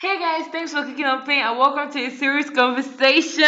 Hey guys, thanks for clicking on play and welcome to a serious conversation.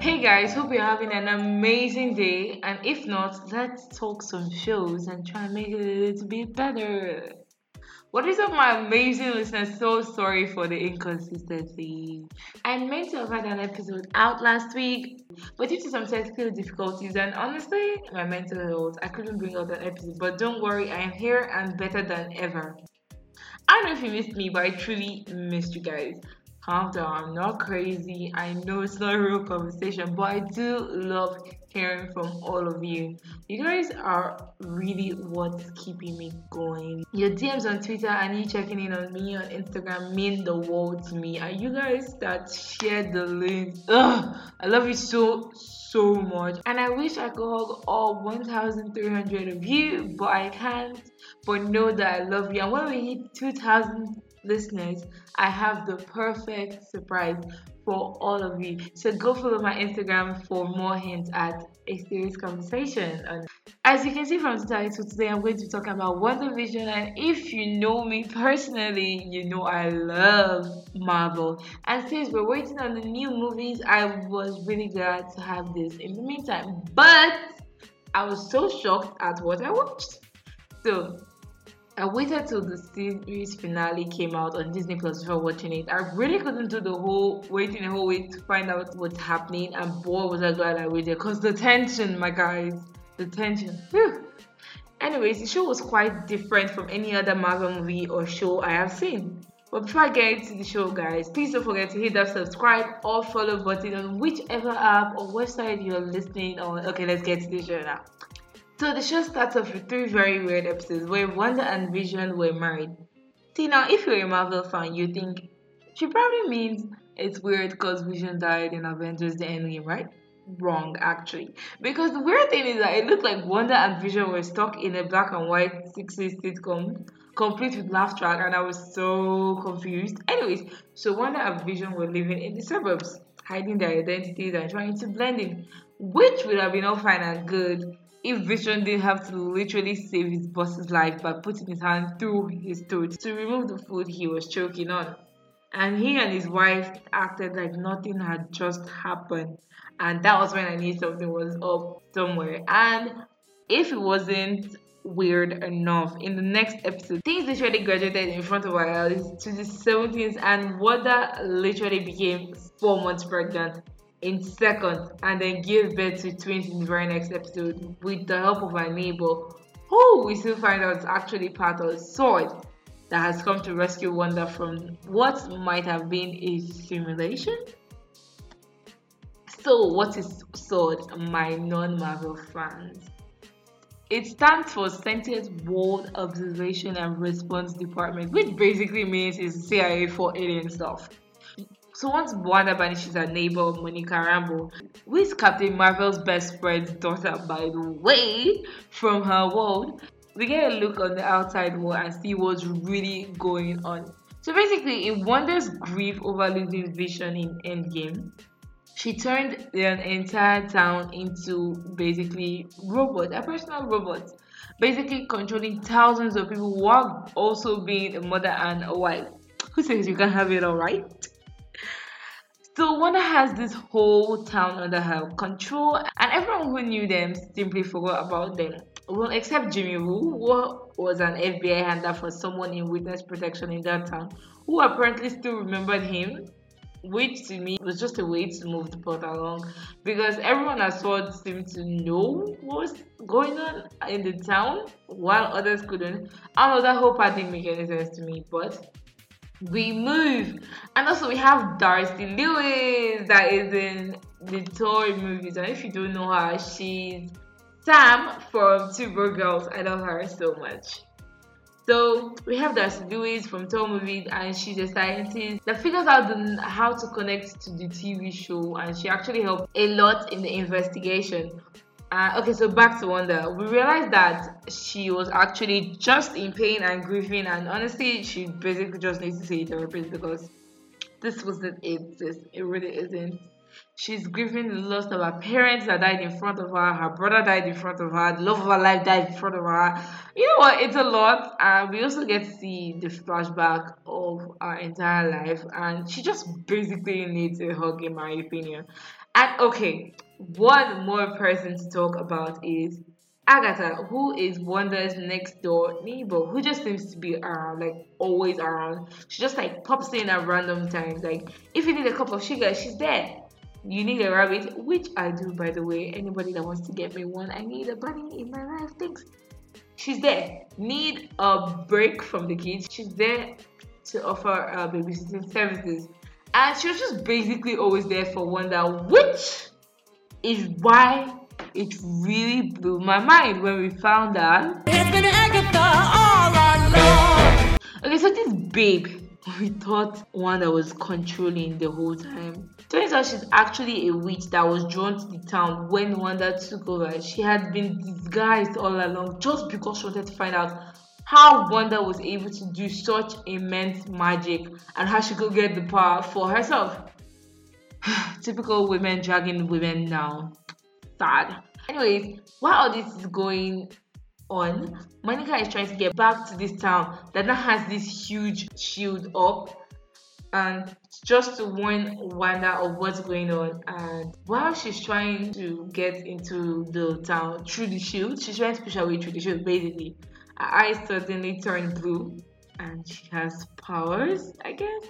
Hey guys, hope you're having an amazing day, and if not, let's talk some shows and try and make it a little bit better. What is up, my amazing listeners? So sorry for the inconsistency. I meant to have had an episode out last week, but due to some technical difficulties and honestly, my mental health, I couldn't bring out that episode. But don't worry, I am here and better than ever. I don't know if you missed me, but I truly missed you guys. Calm down, I'm not crazy. I know it's not a real conversation, but I do love hearing from all of you. You guys are really what's keeping me going. Your DMs on Twitter and you checking in on me on Instagram mean the world to me. And you guys that share the link, I love you so much. And I wish I could hug all 1,300 of you, but I can't. But know that I love you. And when we hit 2,000 listeners, I have the perfect surprise for all of you. So go follow my Instagram for more hints at a serious conversation. And as you can see from the title, today I'm going to talk about WandaVision, and if you know me personally, you know I love Marvel. And since we're waiting on the new movies, I was really glad to have this in the meantime. But I was so shocked at what I watched. So I waited till the series finale came out on Disney Plus before watching it. I really couldn't do the whole wait to find out what's happening, and boy was I glad I waited, because the tension, my guys, the tension. Whew. Anyways, the show was quite different from any other Marvel movie or show I have seen. But before I get into the show, guys, please don't forget to hit that subscribe or follow button on whichever app or website you're listening on. Okay, let's get to the show now. So the show starts off with three very weird episodes where Wanda and Vision were married. See, now if you're a Marvel fan, you think she probably means it's weird because Vision died in Avengers Endgame, right? Wrong, actually. Because the weird thing is that it looked like Wanda and Vision were stuck in a black and white 60s sitcom, complete with laugh track, and I was so confused. Anyways, so Wanda and Vision were living in the suburbs, hiding their identities and trying to blend in, which would have been all fine and good if Vision didn't have to literally save his boss's life by putting his hand through his throat to remove the food he was choking on. And he and his wife acted like nothing had just happened. And that was when I knew something was up somewhere. And if it wasn't weird enough, in the next episode, things literally graduated in front of our eyes to the 70s, and Wanda literally became 4 months pregnant in seconds, and then gave birth to twins in the very next episode with the help of our neighbor, who we still find out is actually part of S.W.O.R.D. that has come to rescue Wanda from what might have been a simulation. So what is S.W.O.R.D., my non-Marvel fans? It stands for Sentient World Observation and Response Department, which basically means it's CIA for alien stuff. So once Wanda banishes her neighbor, Monica Rambeau, who is Captain Marvel's best friend's daughter, by the way, from her world, we get a look on the outside world and see what's really going on. So basically, in Wanda's grief over losing Vision in Endgame, she turned an entire town into basically robots, a personal robot, basically controlling thousands of people while also being a mother and a wife. Who says you can't have it all, right? So Wanda has this whole town under her control, and everyone who knew them simply forgot about them. Well, except Jimmy Woo, who was an FBI handler for someone in witness protection in that town, who apparently still remembered him, which to me was just a way to move the plot along, because everyone at S.W.O.R.D. seemed to know what was going on in the town, while others couldn't. I know that whole part didn't make any sense to me, but we move. And also we have Darcy Lewis, that is in the Toy movies, and if you don't know her, she's Sam from Two Broke Girls. I love her so much. So we have Darcy Lewis from Toy movies, and she's a scientist that figures out how to connect to the TV show, and she actually helped a lot in the investigation. Okay, so back to Wanda. We realized that she was actually just in pain and grieving, and honestly, she basically just needs to see a therapist because this wasn't it, sis. It really isn't. She's grieving the loss of her parents that died in front of her. Her brother died in front of her. The love of her life died in front of her. You know what? It's a lot. And we also get to see the flashback of her entire life. And she just basically needs a hug, in my opinion. And okay, one more person to talk about is Agatha, who is Wanda's next door neighbor, who just seems to be around, like always around. She just like pops in at random times. Like, if you need a cup of sugar, she's there. You need a rabbit, which I do, by the way. Anybody that wants to get me one, I need a bunny in my life, thanks. She's there. Need a break from the kids, she's there to offer babysitting services. And she was just basically always there for Wanda, which is why it really blew my mind when we found out it's been Agatha all along. Okay, so this babe we thought Wanda was controlling the whole time, turns out she's actually a witch that was drawn to the town when Wanda took over. She had been disguised all along just because she wanted to find out how Wanda was able to do such immense magic and how she could get the power for herself. Typical women dragging women now. Sad. Anyways, while all this is going on, Monica is trying to get back to this town that now has this huge shield up, and just to warn Wanda of what's going on. And while she's trying to get into the town through the shield, she's trying to push her way through the shield basically. Her eyes suddenly turn blue and she has powers, I guess.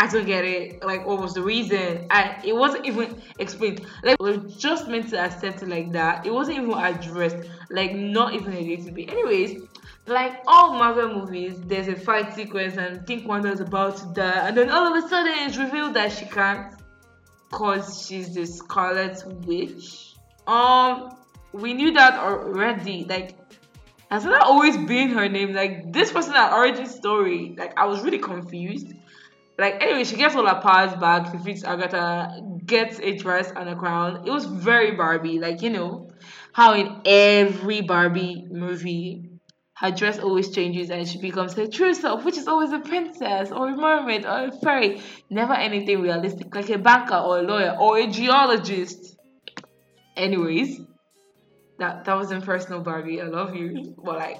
I don't get it. Like, what was the reason? It wasn't even explained. Like, we're just meant to accept it like that. It wasn't even addressed. Like, not even a little bit. Anyways, like all Marvel movies, there's a fight sequence and think Wanda's about to die. And then all of a sudden, it's revealed that she can't because she's the Scarlet Witch. We knew that already. Like, has that always been her name? Like, this wasn't an origin story. Like, I was really confused. Like, anyway, she gets all her powers back, defeats Agatha, gets a dress and a crown. It was very Barbie. Like, you know, how in every Barbie movie, her dress always changes and she becomes her true self, which is always a princess or a mermaid or a fairy. Never anything realistic, like a banker or a lawyer or a geologist. Anyways, that was impersonal, Barbie. I love you. But, like,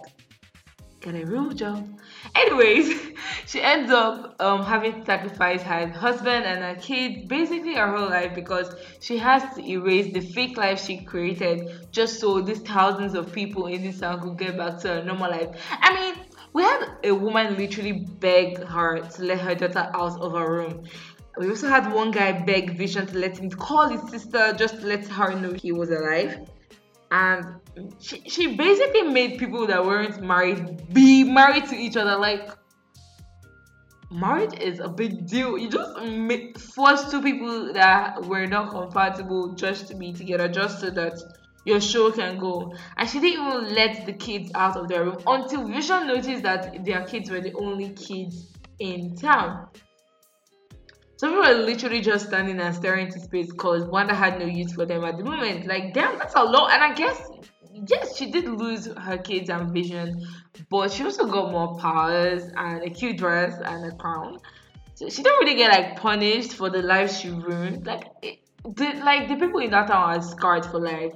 get a real job. Anyways, she ends up having to sacrifice her husband and her kids, basically her whole life, because she has to erase the fake life she created just so these thousands of people in this town could get back to her normal life. I mean, we had a woman literally beg her to let her daughter out of her room. We also had one guy beg Vision to let him call his sister just to let her know he was alive. And she basically made people that weren't married be married to each other. Like, marriage is a big deal. You just force two people that were not compatible just to be together, just so that your show can go. And she didn't even let the kids out of their room until Vision noticed that their kids were the only kids in town. Some people were literally just standing and staring into space because Wanda had no use for them at the moment. Like, damn, that's a lot. And I guess, yes, she did lose her kids and Vision, but she also got more powers and a cute dress and a crown. So she didn't really get, like, punished for the life she ruined. Like, the people in that town are scarred for life.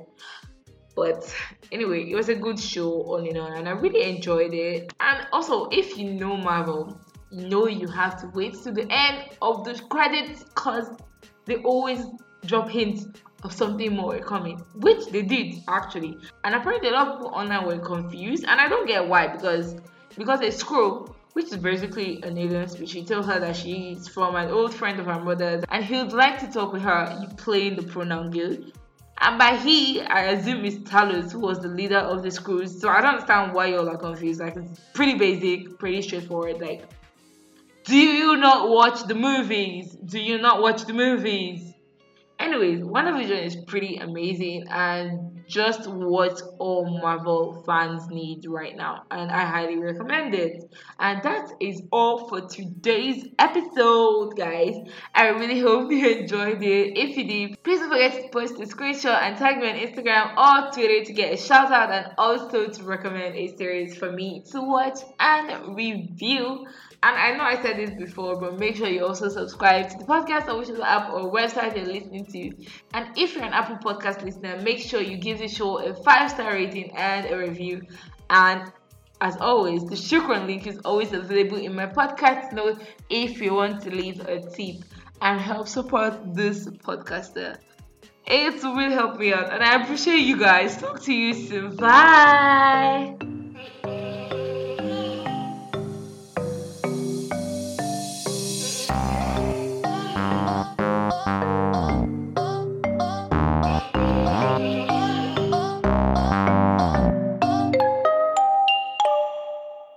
But anyway, it was a good show all in all, and I really enjoyed it. And also, if you know Marvel, no, you have to wait to the end of the credits because they always drop hints of something more coming, which they did actually. And apparently a lot of people online were confused, and I don't get why, because a Skrull, which is basically an alien species, tells her that she is from an old friend of her mother's and he would like to talk with her. You play in the pronoun guild. And by he, I assume it's Talos, who was the leader of the Skrulls. So I don't understand why y'all are confused. Like, it's pretty basic, pretty straightforward. Like, do you not watch the movies? Do you not watch the movies? anyways, WandaVision is pretty amazing and just what all Marvel fans need right now, and I highly recommend it. And that is all for today's episode, guys. I really hope you enjoyed it. If you did, please don't forget to post a screenshot and tag me on Instagram or Twitter to get a shout out, and also to recommend a series for me to watch and review. And I know I said this before, but make sure you also subscribe to the podcast on whichever app or website you're listening to. And if you're an Apple Podcast listener, make sure you give the show a 5-star rating and a review. And as always, the Shukran link is always available in my podcast note if you want to leave a tip and help support this podcaster. It will really help me out, and I appreciate you guys. Talk to you soon. Bye!